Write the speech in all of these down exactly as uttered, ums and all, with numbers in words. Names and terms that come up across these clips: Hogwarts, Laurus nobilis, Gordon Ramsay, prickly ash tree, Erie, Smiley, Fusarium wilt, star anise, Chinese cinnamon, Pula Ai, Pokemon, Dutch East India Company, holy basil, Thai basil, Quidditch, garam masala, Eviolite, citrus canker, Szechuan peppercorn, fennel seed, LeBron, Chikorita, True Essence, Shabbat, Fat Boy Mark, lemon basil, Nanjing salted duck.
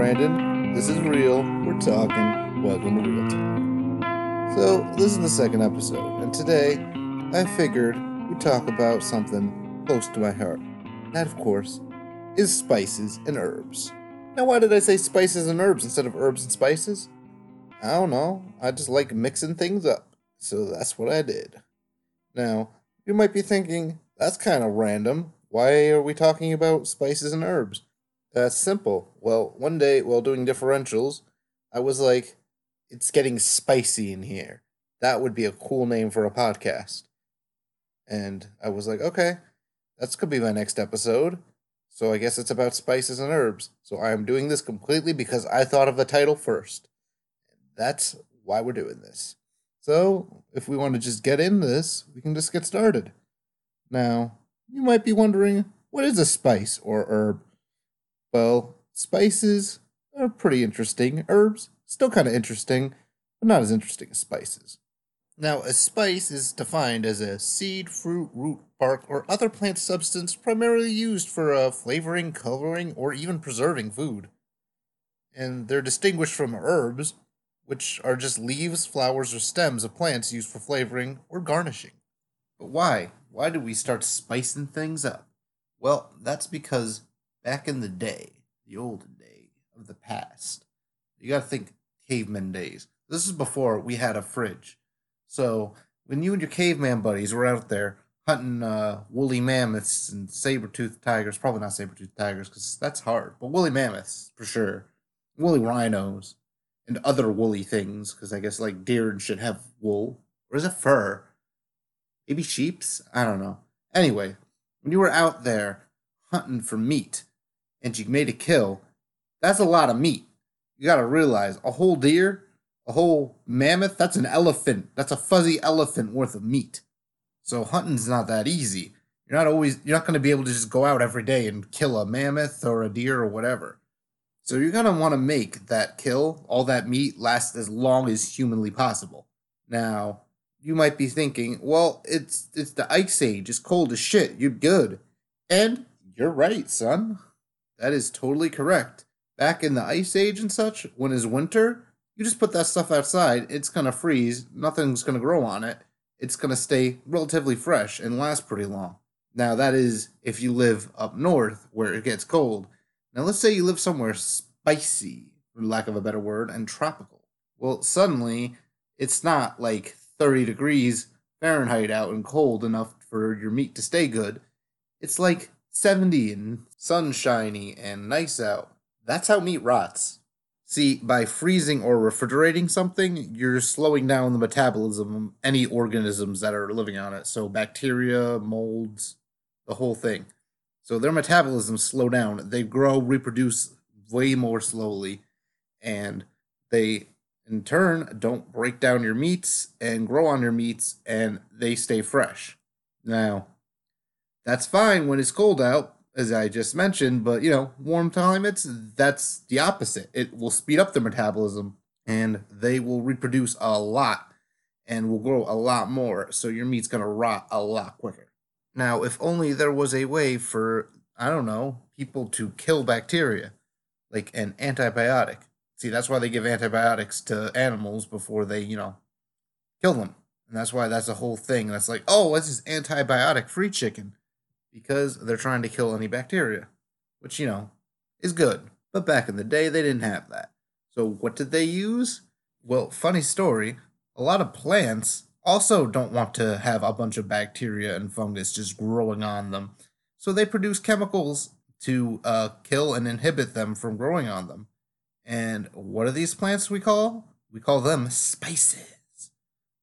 Brandon. This is real. We're talking. Welcome to Real Talk. So, this is the second episode, and today I figured we'd talk about something close to my heart. That, of course, is spices and herbs. Now, why did I say spices and herbs instead of herbs and spices? I don't know. I just like mixing things up, so that's what I did. Now, you might be thinking, that's kind of random. Why are we talking about spices and herbs? That's simple. Well, one day, while doing differentials, I was like, it's getting spicy in here. That would be a cool name for a podcast. And I was like, okay, that could be my next episode. So I guess it's about spices and herbs. So I'm doing this completely because I thought of the title first. That's why we're doing this. So if we want to just get in this, we can just get started. Now, you might be wondering, what is a spice or herb? Well, spices are pretty interesting. Herbs, still kind of interesting, but not as interesting as spices. Now, a spice is defined as a seed, fruit, root, bark, or other plant substance primarily used for uh, flavoring, coloring, or even preserving food. And they're distinguished from herbs, which are just leaves, flowers, or stems of plants used for flavoring or garnishing. But why? Why do we start spicing things up? Well, that's because back in the day, the olden day of the past, you gotta think caveman days. This is before we had a fridge. So when you and your caveman buddies were out there hunting uh, woolly mammoths and saber-toothed tigers, probably not saber-toothed tigers because that's hard, but woolly mammoths for sure, woolly rhinos, and other woolly things because I guess like deer and shit have wool, or is it fur? Maybe sheeps? I don't know. Anyway, when you were out there hunting for meat, and you made a kill, that's a lot of meat. You gotta realize, a whole deer, a whole mammoth, that's an elephant. That's a fuzzy elephant worth of meat. So hunting's not that easy. You're not always, you're not gonna be able to just go out every day and kill a mammoth or a deer or whatever. So you're gonna wanna make that kill, all that meat, last as long as humanly possible. Now, you might be thinking, well, it's it's the Ice Age, it's cold as shit, you're good. And you're right, son. That is totally correct. Back in the Ice Age and such, when it's winter, you just put that stuff outside, it's going to freeze, nothing's going to grow on it, it's going to stay relatively fresh and last pretty long. Now that is if you live up north where it gets cold. Now let's say you live somewhere spicy, for lack of a better word, and tropical. Well, suddenly, it's not like thirty degrees Fahrenheit out and cold enough for your meat to stay good. It's like seventy and sunshiny and nice out. That's how meat rots. See, by freezing or refrigerating something, you're slowing down the metabolism of any organisms that are living on it. So bacteria, molds, the whole thing. So their metabolisms slow down. They grow, reproduce way more slowly, and they, in turn, don't break down your meats and grow on your meats, and they stay fresh. Now, that's fine when it's cold out, as I just mentioned, but, you know, warm climates, that's the opposite. It will speed up their metabolism, and they will reproduce a lot and will grow a lot more, so your meat's going to rot a lot quicker. Now, if only there was a way for, I don't know, people to kill bacteria, like an antibiotic. See, that's why they give antibiotics to animals before they, you know, kill them. And that's why that's a whole thing. That's like, oh, this is antibiotic-free chicken. Because they're trying to kill any bacteria, which, you know, is good. But back in the day, they didn't have that. So what did they use? Well, funny story, a lot of plants also don't want to have a bunch of bacteria and fungus just growing on them. So they produce chemicals to uh, kill and inhibit them from growing on them. And what are these plants we call? We call them spices.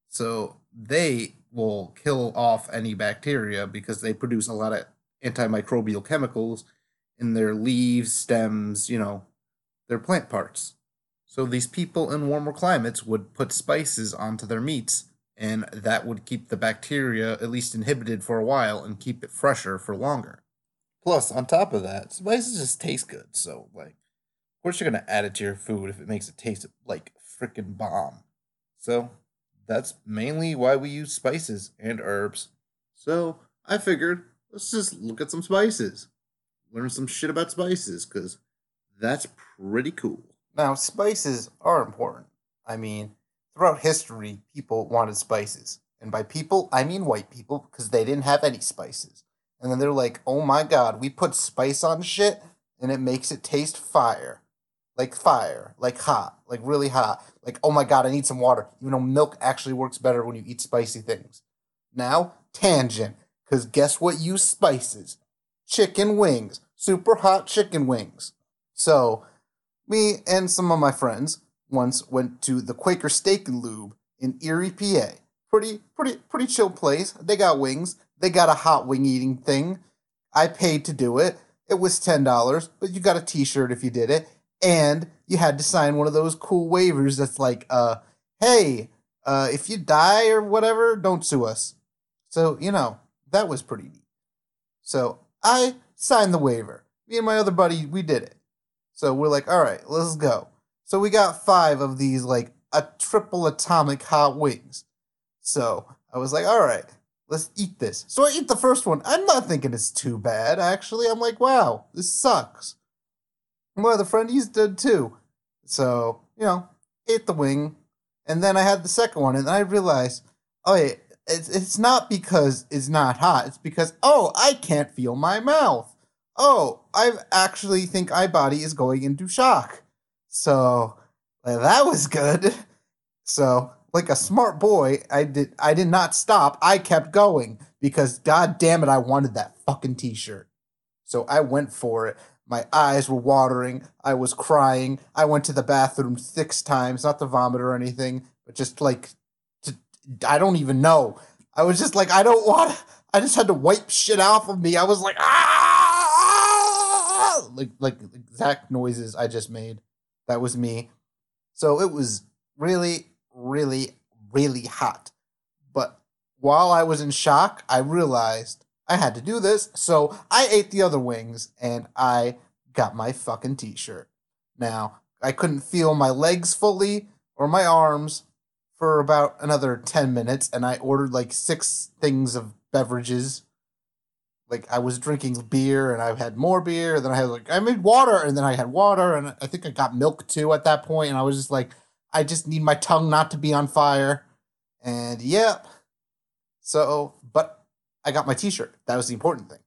So they will kill off any bacteria because they produce a lot of antimicrobial chemicals in their leaves, stems, you know, their plant parts. So these people in warmer climates would put spices onto their meats, and that would keep the bacteria at least inhibited for a while and keep it fresher for longer. Plus, on top of that, spices just taste good. So, like, of course you're going to add it to your food if it makes it taste like freaking bomb. So that's mainly why we use spices and herbs. So I figured, let's just look at some spices. Learn some shit about spices, because That's pretty cool. Now, spices are important. I mean, throughout history, people wanted spices. And by people, I mean white people, because they didn't have any spices. And then they're like, oh my god, we put spice on shit, and it makes it taste fire. Like fire. Like hot. Like really hot. Like, oh my god, I need some water. Even though milk actually works better when you eat spicy things. Now, tangent. Because guess what use spices? Chicken wings. Super hot chicken wings. So, me and some of my friends once went to the Quaker Steak and Lube in Erie, P A. Pretty, pretty, pretty chill place. They got wings. They got a hot wing eating thing. I paid to do it. It was ten dollars, but you got a t-shirt if you did it. And you had to sign one of those cool waivers that's like, uh, hey, uh, if you die or whatever, don't sue us. So, you know, that was pretty neat. So I signed the waiver. Me and my other buddy, we did it. So we're like, all right, let's go. So we got five of these, like, a triple atomic hot wings. So I was like, all right, let's eat this. So I eat the first one. I'm not thinking it's too bad, actually. I'm like, wow, this sucks. My other friend, he's dead too. So, you know, ate the wing. And then I had the second one. And then I realized, oh, it, it's, it's not because it's not hot. It's because, oh, I can't feel my mouth. Oh, I actually think my body is going into shock. So well, that was good. So like a smart boy, I did I did not stop. I kept going because, god damn it, I wanted that fucking t-shirt. So I went for it. My eyes were watering. I was crying. I went to the bathroom six times, not to vomit or anything, but just like, to, I don't even know. I was just like, I don't want to. I just had to wipe shit off of me. I was like, ah! Like, like exact noises I just made. That was me. So it was really, really, really hot. But while I was in shock, I realized I had to do this. So I ate the other wings and I got my fucking t-shirt. Now, I couldn't feel my legs fully or my arms for about another ten minutes. And I ordered like six things of beverages. Like I was drinking beer and I had more beer. And then I had like, I made water and then I had water. And I think I got milk too at that point. And I was just like, I just need my tongue not to be on fire. And yep. Yeah. So, but I got my t-shirt. That was the important thing.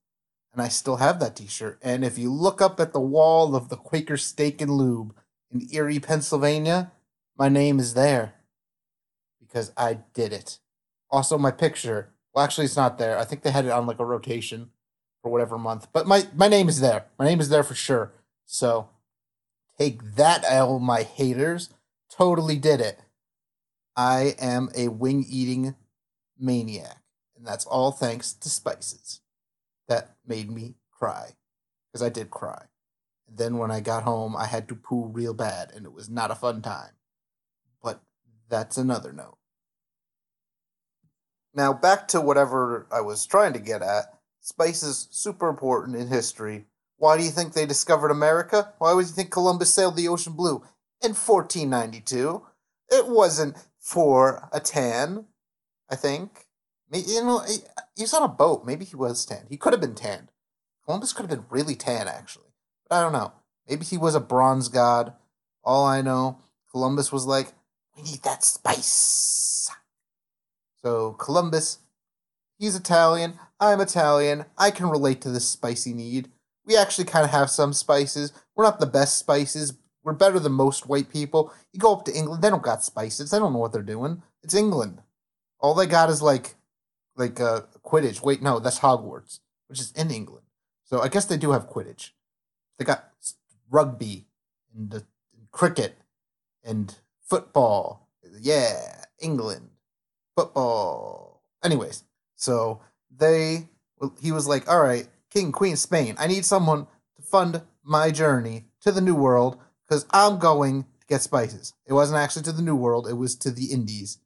And I still have that t-shirt. And if you look up at the wall of the Quaker Steak and Lube in Erie, Pennsylvania, my name is there. Because I did it. Also, my picture. Well, actually, it's not there. I think they had it on like a rotation for whatever month. But my, my name is there. My name is there for sure. So, take that, L, my haters. Totally did it. I am a wing-eating maniac. And that's all thanks to spices. That made me cry. Because I did cry. And then when I got home, I had to poo real bad. And it was not a fun time. But that's another note. Now, back to whatever I was trying to get at. Spices, super important in history. Why do you think they discovered America? Why would you think Columbus sailed the ocean blue? In fourteen ninety-two, it wasn't for a tan, I think. You know, he, he was on a boat. Maybe he was tanned. He could have been tanned. Columbus could have been really tan, actually. But I don't know. Maybe he was a bronze god. All I know, Columbus was like, we need that spice. So Columbus, he's Italian. I'm Italian. I can relate to this spicy need. We actually kind of have some spices. We're not the best spices. We're better than most white people. You go up to England, they don't got spices. They don't know what they're doing. It's England. All they got is like, like uh, Quidditch. Wait, no, that's Hogwarts, which is in England. So I guess they do have Quidditch. They got rugby and, uh, and cricket and football. Yeah, England. Football. Anyways, so they, he was like, all right, King, Queen, Spain, I need someone to fund my journey to the New World. Because I'm going to get spices. It wasn't actually to the New World. It was to the Indies,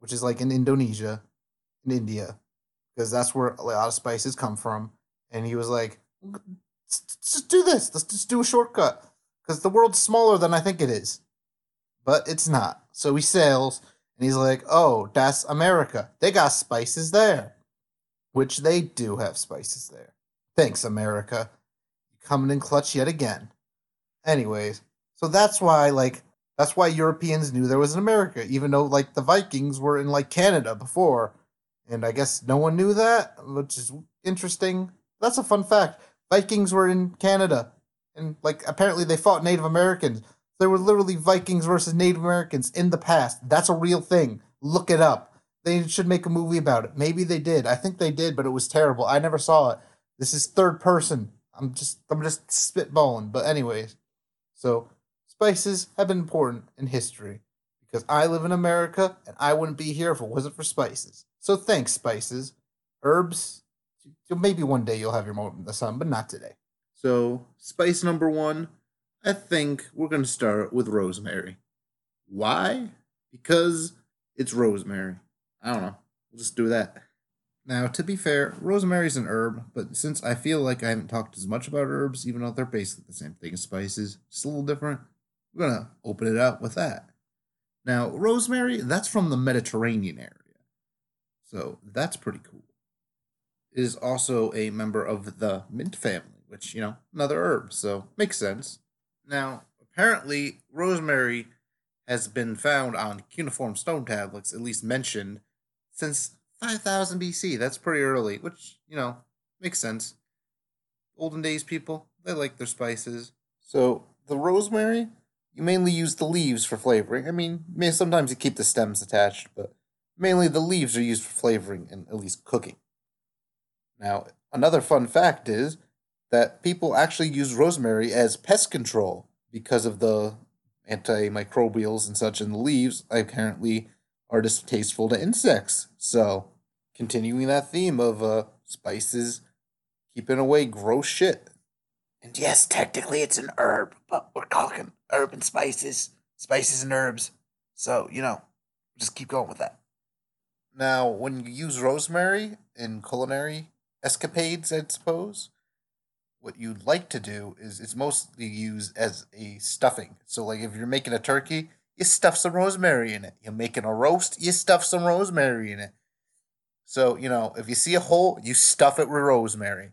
which is like in Indonesia, in India. Because that's where a lot of spices come from. And he was like, let's just do this. Let's just do a shortcut. Because the world's smaller than I think it is. But it's not. So he sails. And he's like, oh, that's America. They got spices there. Which they do have spices there. Thanks, America. You're coming in clutch yet again. Anyways, so that's why, like, that's why Europeans knew there was an America, even though, like, the Vikings were in, like, Canada before. And I guess no one knew that, which is interesting. That's a fun fact. Vikings were in Canada. And, like, apparently they fought Native Americans. There were literally Vikings versus Native Americans in the past. That's a real thing. Look it up. They should make a movie about it. Maybe they did. I think they did, but it was terrible. I never saw it. This is third person. I'm just I'm just spitballing. But anyways, so spices have been important in history because I live in America and I wouldn't be here if it wasn't for spices. So thanks, spices. Herbs, maybe one day you'll have your moment in the sun, but not today. So spice number one, I think we're going to start with rosemary. Why? Because it's rosemary. I don't know. We'll just do that. Now, to be fair, rosemary is an herb, but since I feel like I haven't talked as much about herbs, even though they're basically the same thing as spices, just a little different, we're going to open it up with that. Now, rosemary, that's from the Mediterranean area, so that's pretty cool. It is also a member of the mint family, which, you know, another herb, so makes sense. Now, apparently, rosemary has been found on cuneiform stone tablets, at least mentioned, since five thousand B C. That's pretty early, which, you know, makes sense. Olden days people, they like their spices. So, the rosemary, you mainly use the leaves for flavoring. I mean, sometimes you keep the stems attached, but mainly the leaves are used for flavoring and at least cooking. Now, another fun fact is that people actually use rosemary as pest control because of the antimicrobials and such in the leaves apparently are distasteful to insects. So, continuing that theme of uh, spices keeping away gross shit. And yes, technically it's an herb, but we're talking herb and spices, spices and herbs. So, you know, just keep going with that. Now, when you use rosemary in culinary escapades, I'd suppose, what you'd like to do is it's mostly used as a stuffing. So, like, if you're making a turkey, you stuff some rosemary in it. You're making a roast, you stuff some rosemary in it. So, you know, if you see a hole, you stuff it with rosemary.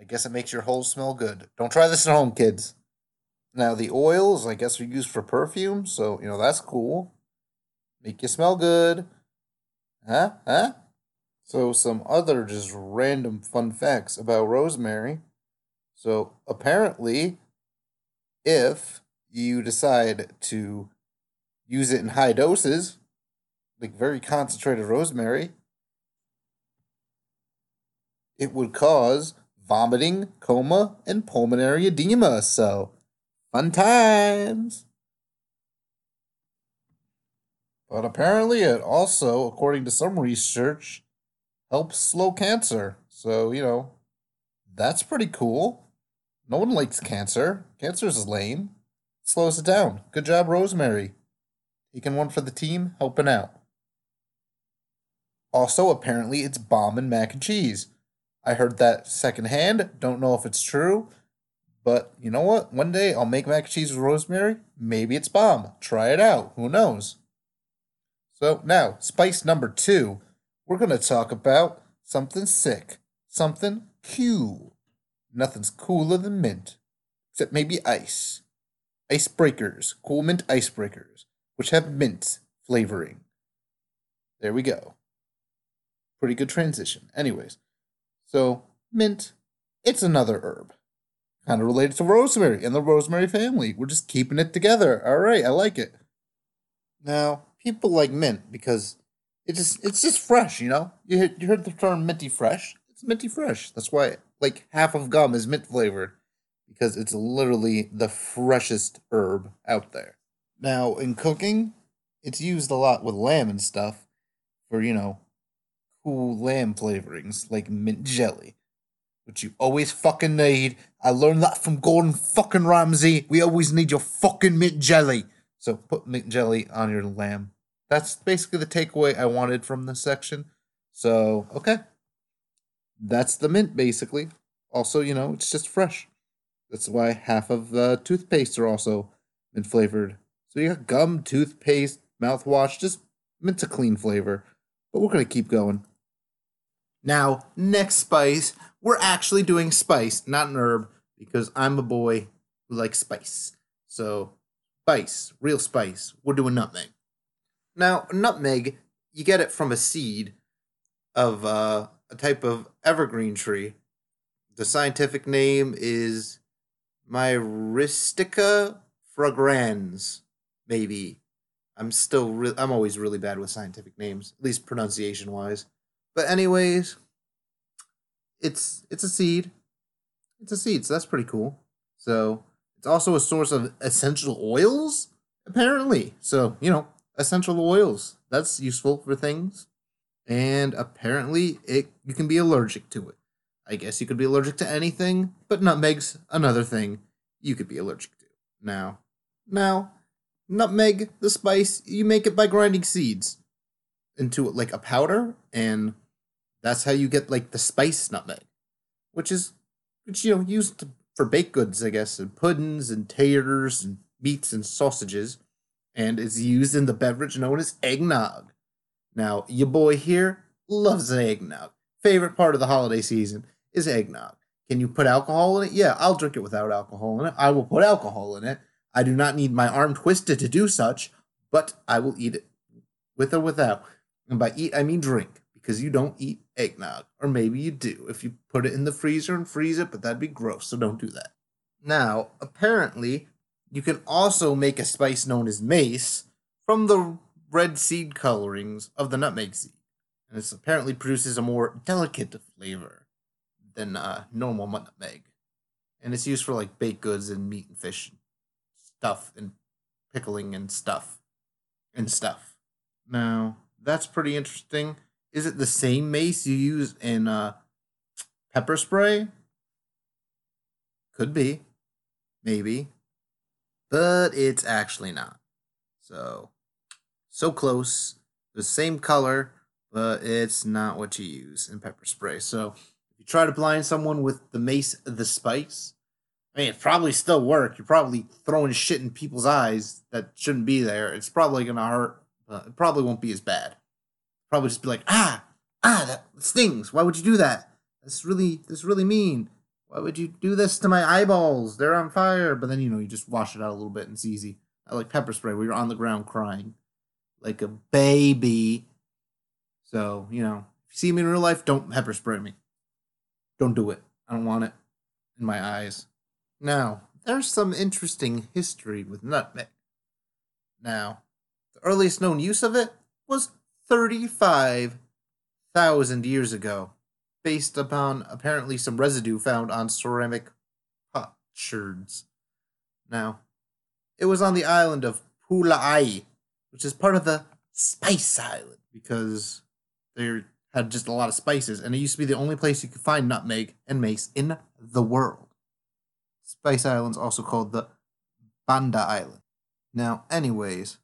I guess it makes your hole smell good. Don't try this at home, kids. Now, the oils, I guess, are used for perfume. So, you know, that's cool. Make you smell good. Huh? Huh? So, some other just random fun facts about rosemary. So, apparently, if you decide to use it in high doses, like very concentrated rosemary, it would cause vomiting, coma, and pulmonary edema. So, fun times. But apparently, it also, according to some research, helps slow cancer. So, you know, that's pretty cool. No one likes cancer. Cancer's lame. It slows it down. Good job, rosemary. Taking one for the team, helping out. Also, apparently, it's bombing mac and cheese. I heard that secondhand. Don't know if it's true. But you know what? One day, I'll make mac and cheese with rosemary. Maybe it's bomb. Try it out. Who knows? So now, spice number two. We're going to talk about something sick. Something cool. Nothing's cooler than mint. Except maybe ice. Icebreakers. Cool mint icebreakers, which have mint flavoring. There we go. Pretty good transition. Anyways, so mint, it's another herb. Kind of related to rosemary and the rosemary family. We're just keeping it together. All right, I like it. Now, people like mint because it just, it's just fresh, you know? You heard, you heard the term minty fresh. It's minty fresh. That's why like half of gum is mint flavored because it's literally the freshest herb out there. Now, in cooking, it's used a lot with lamb and stuff for, you know, cool lamb flavorings like mint jelly, which you always fucking need. I learned that from Gordon fucking Ramsay. We always need your fucking mint jelly. So put mint jelly on your lamb. That's basically the takeaway I wanted from this section. So, okay. That's the mint, basically. Also, you know, it's just fresh. That's why half of the toothpaste are also mint flavored. So you got gum, toothpaste, mouthwash, just mint to clean flavor. But we're going to keep going. Now, next spice, we're actually doing spice, not an herb, because I'm a boy who likes spice. So spice, real spice. We're doing nutmeg. Now, nutmeg, you get it from a seed of uh, a type of evergreen tree. The scientific name is Myristica fragrans, maybe. I'm still, re- I'm always really bad with scientific names, at least pronunciation-wise. But anyways, it's it's a seed. It's a seed, so that's pretty cool. So it's also a source of essential oils, apparently. So, you know, essential oils. That's useful for things. And apparently, it you can be allergic to it. I guess you could be allergic to anything, but nutmeg's another thing you could be allergic to. Now, now... Nutmeg, the spice, you make it by grinding seeds into like a powder, and that's how you get like the spice nutmeg, which is, which you know, used to, for baked goods, I guess, and puddings and taters and meats and sausages, and is used in the beverage known as eggnog. Now, your boy here loves an eggnog. Favorite part of the holiday season is eggnog. Can you put alcohol in it? Yeah, I'll drink it without alcohol in it. I will put alcohol in it. I do not need my arm twisted to do such, but I will eat it with or without. And by eat, I mean drink, because you don't eat eggnog. Or maybe you do if you put it in the freezer and freeze it, but that'd be gross, so don't do that. Now, apparently, you can also make a spice known as mace from the red seed colorings of the nutmeg seed. And this apparently produces a more delicate flavor than uh, normal nutmeg. And it's used for like baked goods and meat and fish. Stuff and pickling and stuff and stuff. Now, that's pretty interesting. Is it the same mace you use in uh, pepper spray? Could be. Maybe. But it's actually not. So, so close. The same color, but it's not what you use in pepper spray. So, if you try to blind someone with the mace, the spice, I mean, it probably still work. You're probably throwing shit in people's eyes that shouldn't be there. It's probably going to hurt. Uh, it probably won't be as bad. Probably just be like, ah, ah, that stings. Why would you do that? That's really, that's really mean. Why would you do this to my eyeballs? They're on fire. But then, you know, you just wash it out a little bit and it's easy. I like pepper spray where you're on the ground crying like a baby. So, you know, if you see me in real life, don't pepper spray me. Don't do it. I don't want it in my eyes. Now, there's some interesting history with nutmeg. Now, the earliest known use of it was thirty-five thousand years ago, based upon apparently some residue found on ceramic potsherds. Now, it was on the island of Pula Ai, which is part of the Spice Island, because they had just a lot of spices, and it used to be the only place you could find nutmeg and mace in the world. Spice Island's also called the Banda Island. Now, anyways,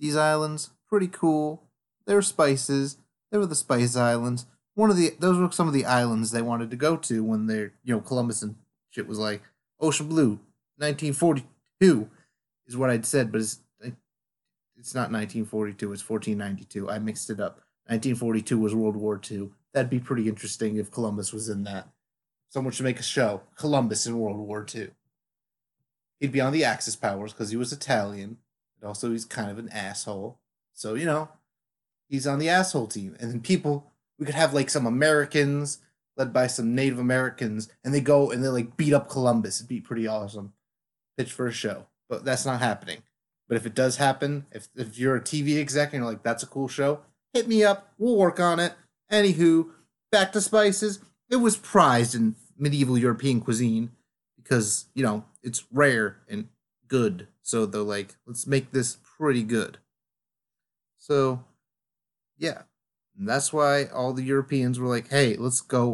these islands, pretty cool. They were spices. They were the Spice Islands. One of the those were some of the islands they wanted to go to when they're, you know, Columbus and shit was like, Ocean Blue, nineteen forty-two is what I'd said, but it's it's not nineteen forty-two, it's fourteen ninety-two. I mixed it up. nineteen forty-two was World War Two. That'd be pretty interesting if Columbus was in that. Someone should make a show, Columbus in World War Two. He'd be on the Axis powers because he was Italian. And also, he's kind of an asshole. So, you know, he's on the asshole team. And then people, we could have, like, some Americans led by some Native Americans. And they go and they, like, beat up Columbus. It'd be pretty awesome. Pitch for a show. But that's not happening. But if it does happen, if, if you're a T V exec and you're like, that's a cool show, hit me up. We'll work on it. Anywho, back to spices. It was prized in medieval European cuisine because, you know, it's rare and good. So they're like, let's make this pretty good. So, yeah. And that's why all the Europeans were like, hey, let's go,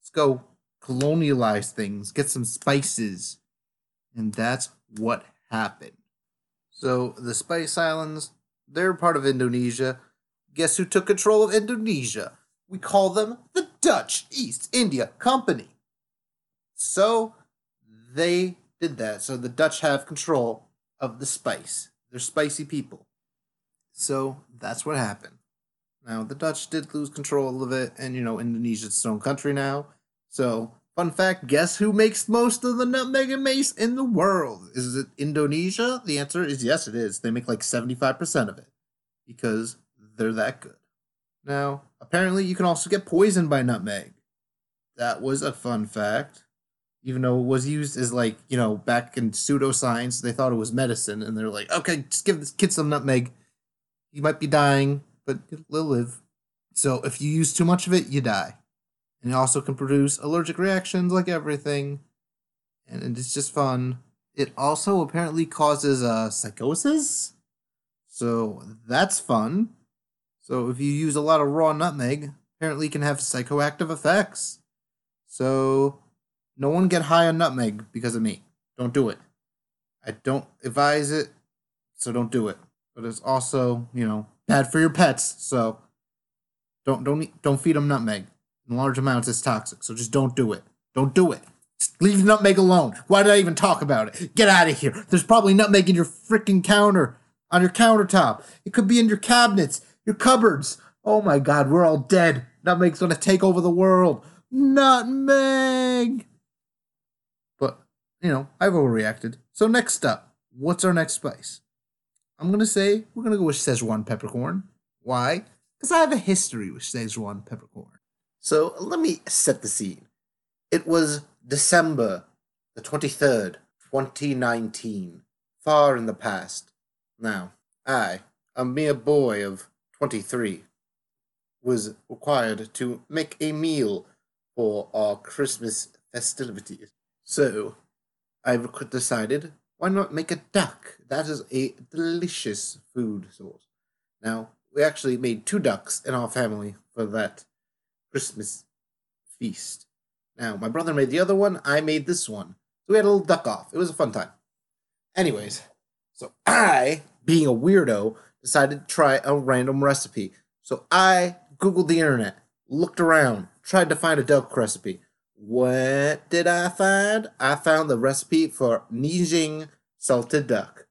let's go colonialize things, get some spices. And that's what happened. So the Spice Islands, they're part of Indonesia. Guess who took control of Indonesia? We call them the Dutch East India Company. So they did that. So the Dutch have control of the spice. They're spicy people. So that's what happened. Now, the Dutch did lose control of it, and, you know, Indonesia's its own country now. So Fun fact, guess who makes most of the nutmeg and mace in the world? Is it Indonesia? The answer is yes, it is. They make like seventy-five percent of it because they're that good. Now, apparently you can also get poisoned by nutmeg. That was a fun fact. Even though it was used as like, you know, back in pseudoscience, they thought it was medicine. And they're like, okay, just give this kid some nutmeg. You might be dying, but it'll live. So if you use too much of it, you die. And it also can produce allergic reactions like everything. And it's just fun. It also apparently causes uh, psychosis. So that's fun. So if you use a lot of raw nutmeg, apparently it can have psychoactive effects. So no one get high on nutmeg because of me. Don't do it. I don't advise it, so don't do it. But it's also, you know, bad for your pets. So don't don't eat, don't feed them nutmeg. In large amounts, it's toxic, so just don't do it. Don't do it. Just leave nutmeg alone. Why did I even talk about it? Get out of here. There's probably nutmeg in your freaking counter, on your countertop. It could be in your cabinets, your cupboards. Oh my God, we're all dead. Nutmeg's gonna take over the world. Nutmeg! But, you know, I've overreacted. So next up, what's our next spice? I'm gonna say we're gonna go with Szechuan peppercorn. Why? Because I have a history with Szechuan peppercorn. So let me set the scene. It was December the twenty-third, twenty nineteen. Far in the past. Now, I, a mere boy of twenty-three, was required to make a meal for our Christmas festivities. So I decided, why not make a duck? That is a delicious food source. Now, we actually made two ducks in our family for that Christmas feast. Now, my brother made the other one, I made this one. So we had a little duck off. It was a fun time. Anyways, so I, being a weirdo, decided to try a random recipe. So I Googled the internet, looked around, tried to find a duck recipe. What did I find? I found the recipe for Nanjing salted duck.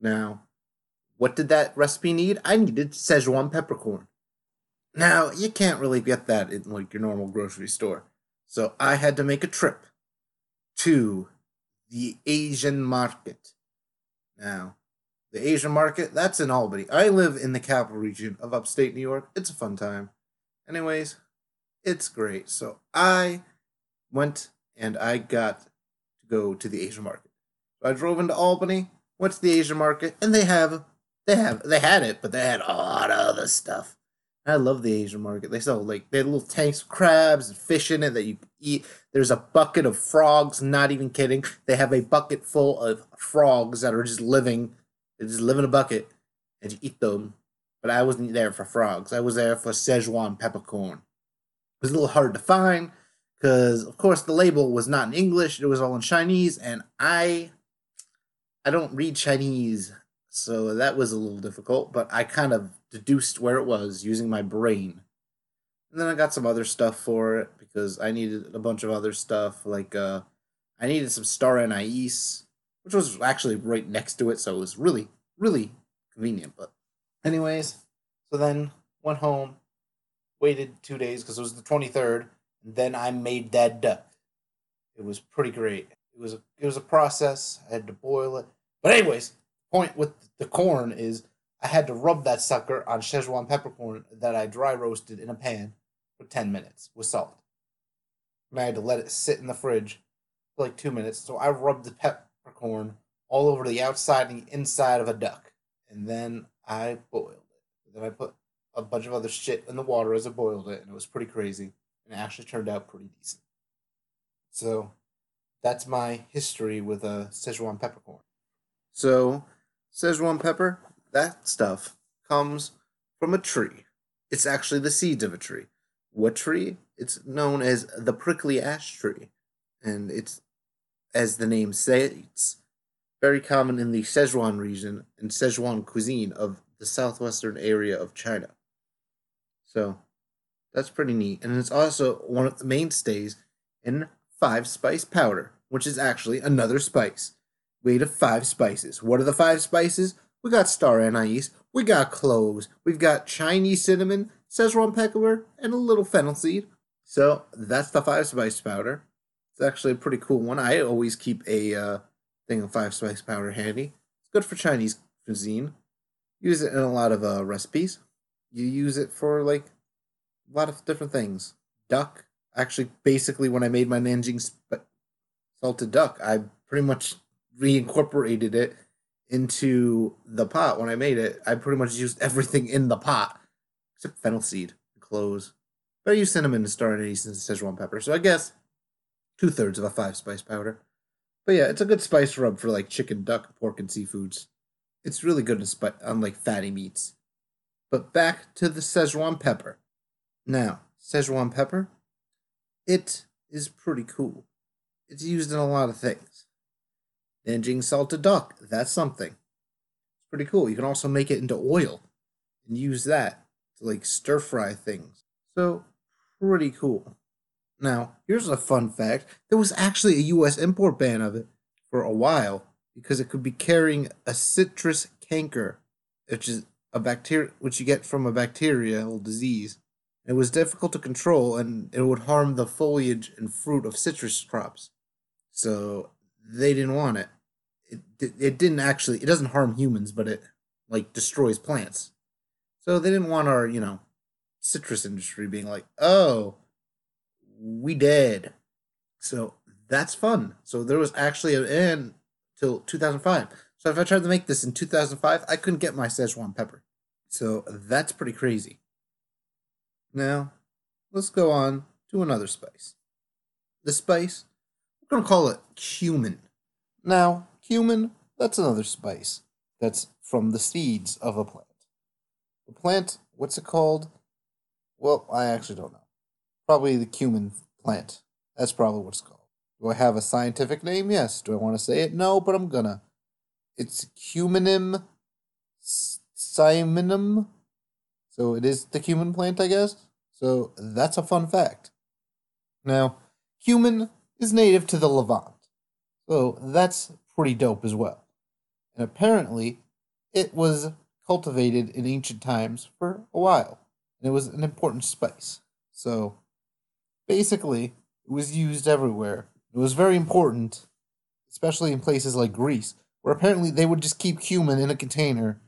Now, what did that recipe need? I needed Szechuan peppercorn. Now, you can't really get that in, like, your normal grocery store. So I had to make a trip to the Asian market. Now, the Asian market, that's in Albany. I live in the capital region of upstate New York. It's a fun time. Anyways, it's great. So I went and I got to go to the Asian market. So I drove into Albany, went to the Asian market, and they have, they have, they had it, but they had a lot of other stuff. I love the Asian market. They sell, like, they had little tanks of crabs and fish in it that you eat. There's a bucket of frogs, not even kidding. They have a bucket full of frogs that are just living. They just live in a bucket, and you eat them. But I wasn't there for frogs. I was there for Szechuan peppercorn. It was a little hard to find because, of course, the label was not in English. It was all in Chinese, and I, I don't read Chinese. So that was a little difficult, but I kind of deduced where it was using my brain. And then I got some other stuff for it because I needed a bunch of other stuff. Like, uh, I needed some star anise, which was actually right next to it. So it was really, really convenient. But anyways, so then went home, waited two days because it was the twenty-third. And then I made that duck. It was pretty great. It was a, it was a process. I had to boil it. But anyways, point with the corn is I had to rub that sucker on Szechuan peppercorn that I dry roasted in a pan for ten minutes with salt. And I had to let it sit in the fridge for like two minutes. So I rubbed the peppercorn all over the outside and the inside of a duck. And then I boiled it. Then I put a bunch of other shit in the water as I boiled it. And it was pretty crazy. And it actually turned out pretty decent. So that's my history with a Szechuan peppercorn. So Szechuan pepper, that stuff, comes from a tree. It's actually the seeds of a tree. What tree? It's known as the prickly ash tree. And it's, as the name says, very common in the Szechuan region and Szechuan cuisine of the southwestern area of China. So, that's pretty neat. And it's also one of the mainstays in five spice powder, which is actually another spice. Made of five spices. What are the five spices? We got star anise, we got cloves, we've got Chinese cinnamon, Szechuan pepper, and a little fennel seed. So that's the five spice powder. It's actually a pretty cool one. I always keep a uh, thing of five spice powder handy. It's good for Chinese cuisine. Use it in a lot of uh, recipes. You use it for, like, a lot of different things. Duck. Actually, basically, when I made my Nanjing sp- salted duck, I pretty much reincorporated it into the pot when I made it. I pretty much used everything in the pot, except fennel seed and cloves. But I use cinnamon and star anise and Szechuan pepper, so I guess two-thirds of a five-spice powder. But yeah, it's a good spice rub for, like, chicken, duck, pork, and seafoods. It's really good in spi- on, like, fatty meats. But back to the Szechuan pepper. Now, Szechuan pepper, it is pretty cool. It's used in a lot of things. Nanjing salted duck, that's something. It's pretty cool. You can also make it into oil and use that to, like, stir-fry things. So, pretty cool. Now, here's a fun fact. There was actually a U S import ban of it for a while because it could be carrying a citrus canker, which is a bacteria, which you get from a bacterial disease. It was difficult to control, and it would harm the foliage and fruit of citrus crops. So they didn't want it. It it didn't actually. It doesn't harm humans, but it like destroys plants. So they didn't want our you know citrus industry being like, oh, we dead. So that's fun. So there was actually an end till two thousand five. So if I tried to make this in two thousand five, I couldn't get my Szechuan pepper. So that's pretty crazy. Now, let's go on to another spice. The spice, we're going to call it cumin. Now, cumin, that's another spice that's from the seeds of a plant. The plant, what's it called? Well, I actually don't know. Probably the cumin plant. That's probably what it's called. Do I have a scientific name? Yes. Do I want to say it? No, but I'm going to. It's cuminum siminum. So it is the cumin plant, I guess. So that's a fun fact. Now, cumin is native to the Levant. So that's pretty dope as well. And apparently, it was cultivated in ancient times for a while. And it was an important spice. So basically, it was used everywhere. It was very important, especially in places like Greece, where apparently they would just keep cumin in a container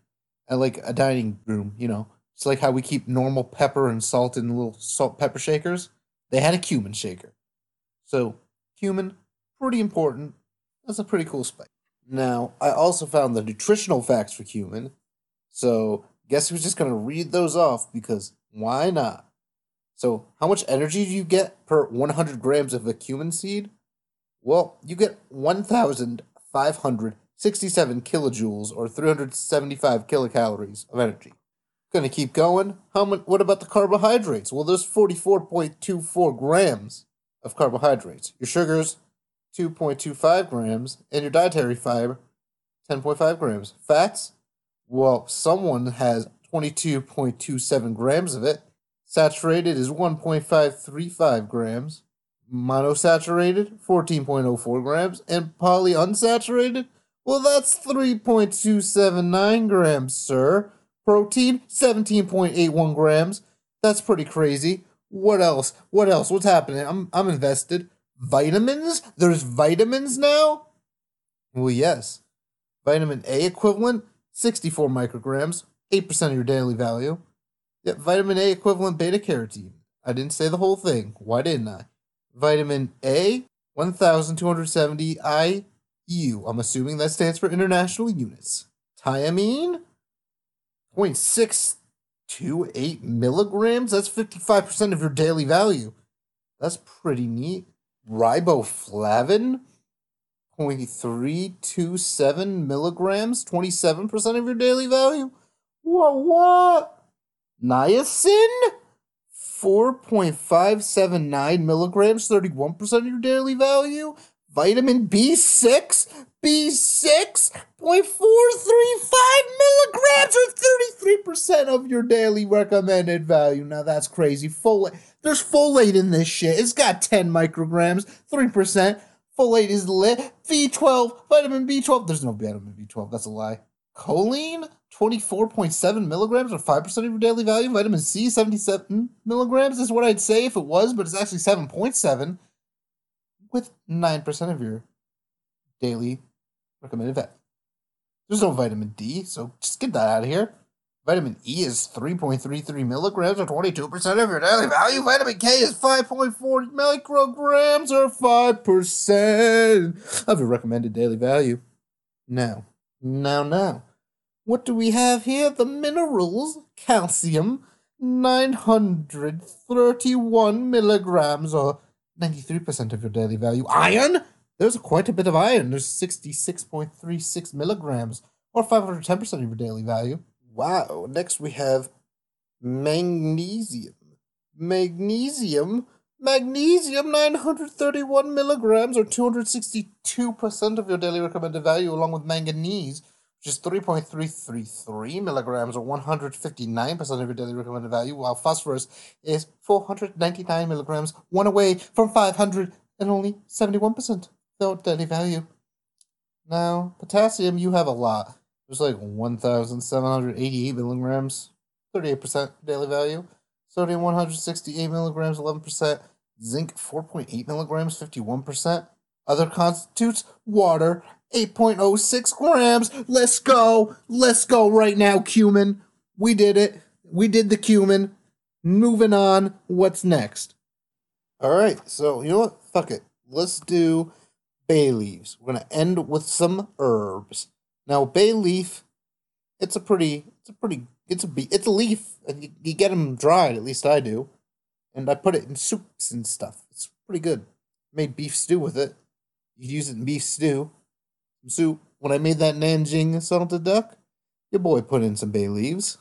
at like a dining room, you know. It's like how we keep normal pepper and salt in little salt pepper shakers. They had a cumin shaker. So, cumin, pretty important. That's a pretty cool spice. Now, I also found the nutritional facts for cumin. So, guess who's just going to read those off because why not? So, how much energy do you get per one hundred grams of a cumin seed? Well, you get one thousand five hundred sixty-seven kilojoules or three hundred seventy-five kilocalories of energy. Going to keep going. How much? What about the carbohydrates? Well, there's forty-four point two four grams of carbohydrates. Your sugars, two point two five grams, and your dietary fiber, ten point five grams. Fats? Well, someone has twenty-two point two seven grams of it. Saturated is one point five three five grams. Monosaturated, fourteen point zero four grams, and polyunsaturated. Well, that's three point two seven nine grams, sir. Protein, seventeen point eight one grams. That's pretty crazy. What else? What else? What's happening? I'm I'm invested. Vitamins? There's vitamins now? Well, yes. Vitamin A equivalent, sixty-four micrograms, eight percent of your daily value. Yeah, vitamin A equivalent beta carotene. I didn't say the whole thing. Why didn't I? Vitamin A, one thousand two hundred seventy I U. I'm assuming that stands for international units. Thiamine? zero point six two eight milligrams? That's fifty-five percent of your daily value. That's pretty neat. Riboflavin? zero point three two seven milligrams? twenty-seven percent of your daily value? What? What? Niacin? four point five seven nine milligrams? thirty-one percent of your daily value? Vitamin B six? B six? zero point four three five milligrams or thirty-three percent of your daily recommended value. Now that's crazy. Folate. There's folate in this shit. It's got ten micrograms, three percent. Folate is lit. B twelve, vitamin B twelve. There's no vitamin B twelve. That's a lie. Choline, twenty-four point seven milligrams or five percent of your daily value. Vitamin C, seventy-seven milligrams is what I'd say if it was, but it's actually seven point seven. with nine percent of your daily recommended value. There's no vitamin D, so just get that out of here. Vitamin E is three point three three milligrams or twenty-two percent of your daily value. Vitamin K is five point four micrograms or five percent of your recommended daily value. Now, now, now, what do we have here? The minerals, calcium, nine hundred thirty-one milligrams or ninety-three percent of your daily value. Iron? There's quite a bit of iron. There's sixty-six point three six milligrams or five hundred ten percent of your daily value. Wow, next we have magnesium. Magnesium? Magnesium, nine hundred thirty-one milligrams, or two hundred sixty-two percent of your daily recommended value, along with manganese, which is three point three three three milligrams, or one hundred fifty-nine percent of your daily recommended value, while phosphorus is four hundred ninety-nine milligrams, one away from five hundred, and only seventy-one percent of daily value. Now, potassium, you have a lot. There's like one thousand seven hundred eighty-eight milligrams, thirty-eight percent daily value. Sodium, one hundred sixty-eight milligrams, eleven percent. Zinc, four point eight milligrams, fifty-one percent. Other constitutes, water, eight point oh six grams. Let's go. Let's go right now, cumin. We did it. We did the cumin. Moving on. What's next? All right. So, you know what? Fuck it. Let's do bay leaves. We're going to end with some herbs. Now, bay leaf, it's a pretty, it's a pretty, it's a, it's a leaf. You, you get them dried, at least I do. And I put it in soups and stuff. It's pretty good. Made beef stew with it. You use it in beef stew. Some soup. When I made that Nanjing salted duck, your boy put in some bay leaves.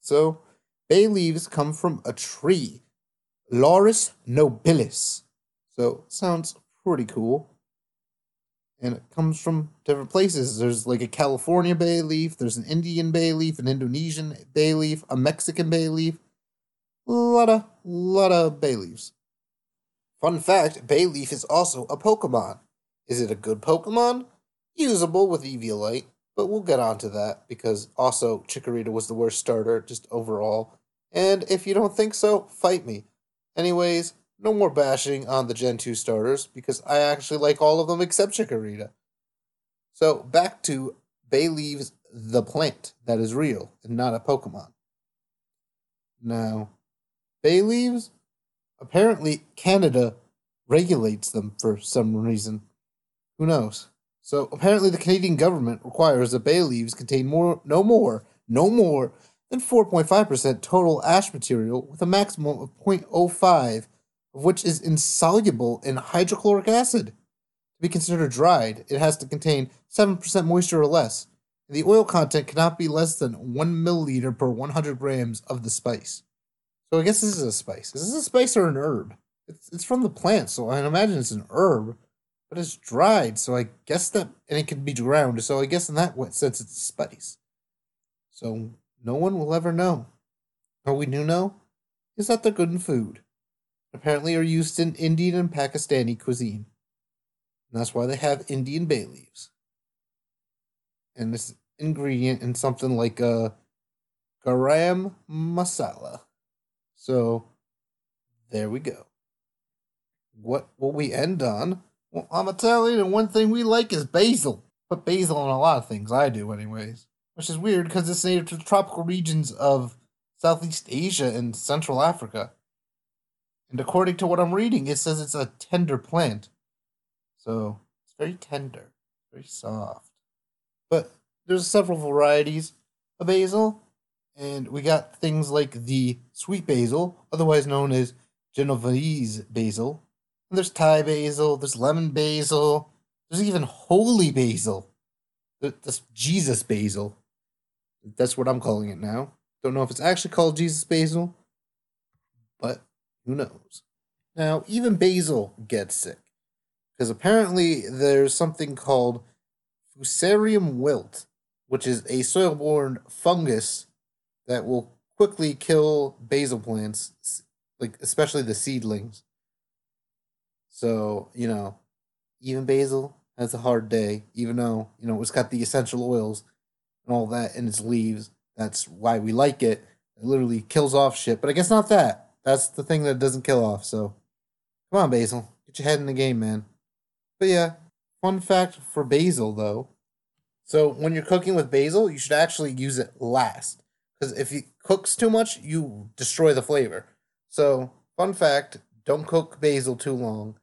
So, bay leaves come from a tree. Laurus nobilis. So, sounds pretty cool. And it comes from different places. There's like a California bay leaf. There's an Indian bay leaf, an Indonesian bay leaf, a Mexican bay leaf. A lot of, lot of bay leaves. Fun fact, bay leaf is also a Pokemon. Is it a good Pokemon? Usable with Eviolite, but we'll get onto that because also Chikorita was the worst starter just overall. And if you don't think so, fight me. Anyways, no more bashing on the Gen two starters, because I actually like all of them except Chikorita. So, back to bay leaves, the plant that is real, and not a Pokemon. Now, bay leaves? Apparently, Canada regulates them for some reason. Who knows? So, apparently the Canadian government requires that bay leaves contain more, no more, no more than four point five percent total ash material, with a maximum of zero point zero five percent. of which is insoluble in hydrochloric acid. To be considered dried, it has to contain seven percent moisture or less. And the oil content cannot be less than one milliliter per one hundred grams of the spice. So I guess this is a spice. Is this a spice or an herb? It's, it's from the plant, so I imagine it's an herb. But it's dried, so I guess that... And it can be ground, so I guess in that sense it's a spice. So no one will ever know. All we do know is that they're good in food. Apparently are used in Indian and Pakistani cuisine. And that's why they have Indian bay leaves. And this ingredient in something like a garam masala. So, there we go. What will we end on? Well, I'm Italian and one thing we like is basil. Put basil on a lot of things, I do anyways. Which is weird because it's native to the tropical regions of Southeast Asia and Central Africa. And according to what I'm reading, it says it's a tender plant. So, it's very tender, very soft. But there's several varieties of basil. And we got things like the sweet basil, otherwise known as Genovese basil. And there's Thai basil, there's lemon basil, there's even holy basil. That's Jesus basil. That's what I'm calling it now. Don't know if it's actually called Jesus basil, but... who knows? Now, even basil gets sick. Because apparently there's something called Fusarium wilt, which is a soil-borne fungus that will quickly kill basil plants, like especially the seedlings. So, you know, even basil has a hard day, even though, you know, it's got the essential oils and all that in its leaves. That's why we like it. It literally kills off shit, but I guess not that. That's the thing that doesn't kill off, so come on, basil. Get your head in the game, man. But yeah, fun fact for basil though. So when you're cooking with basil, you should actually use it last. Because if it cooks too much, you destroy the flavor. So fun fact, don't cook basil too long.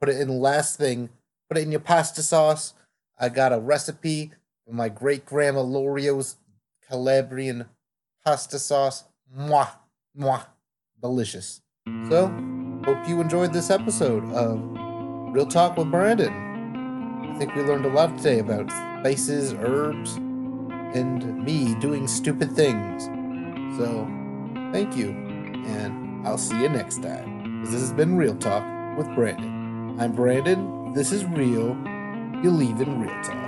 Put it in the last thing. Put it in your pasta sauce. I got a recipe for my great-grandma Laurio's Calabrian pasta sauce. Mwah, mwah, delicious. So, hope you enjoyed this episode of Real Talk with Brandon. I think we learned a lot today about spices, herbs, and me doing stupid things. So, thank you, and I'll see you next time. This has been Real Talk with Brandon. I'm Brandon. This is Real. You leave in Real Talk.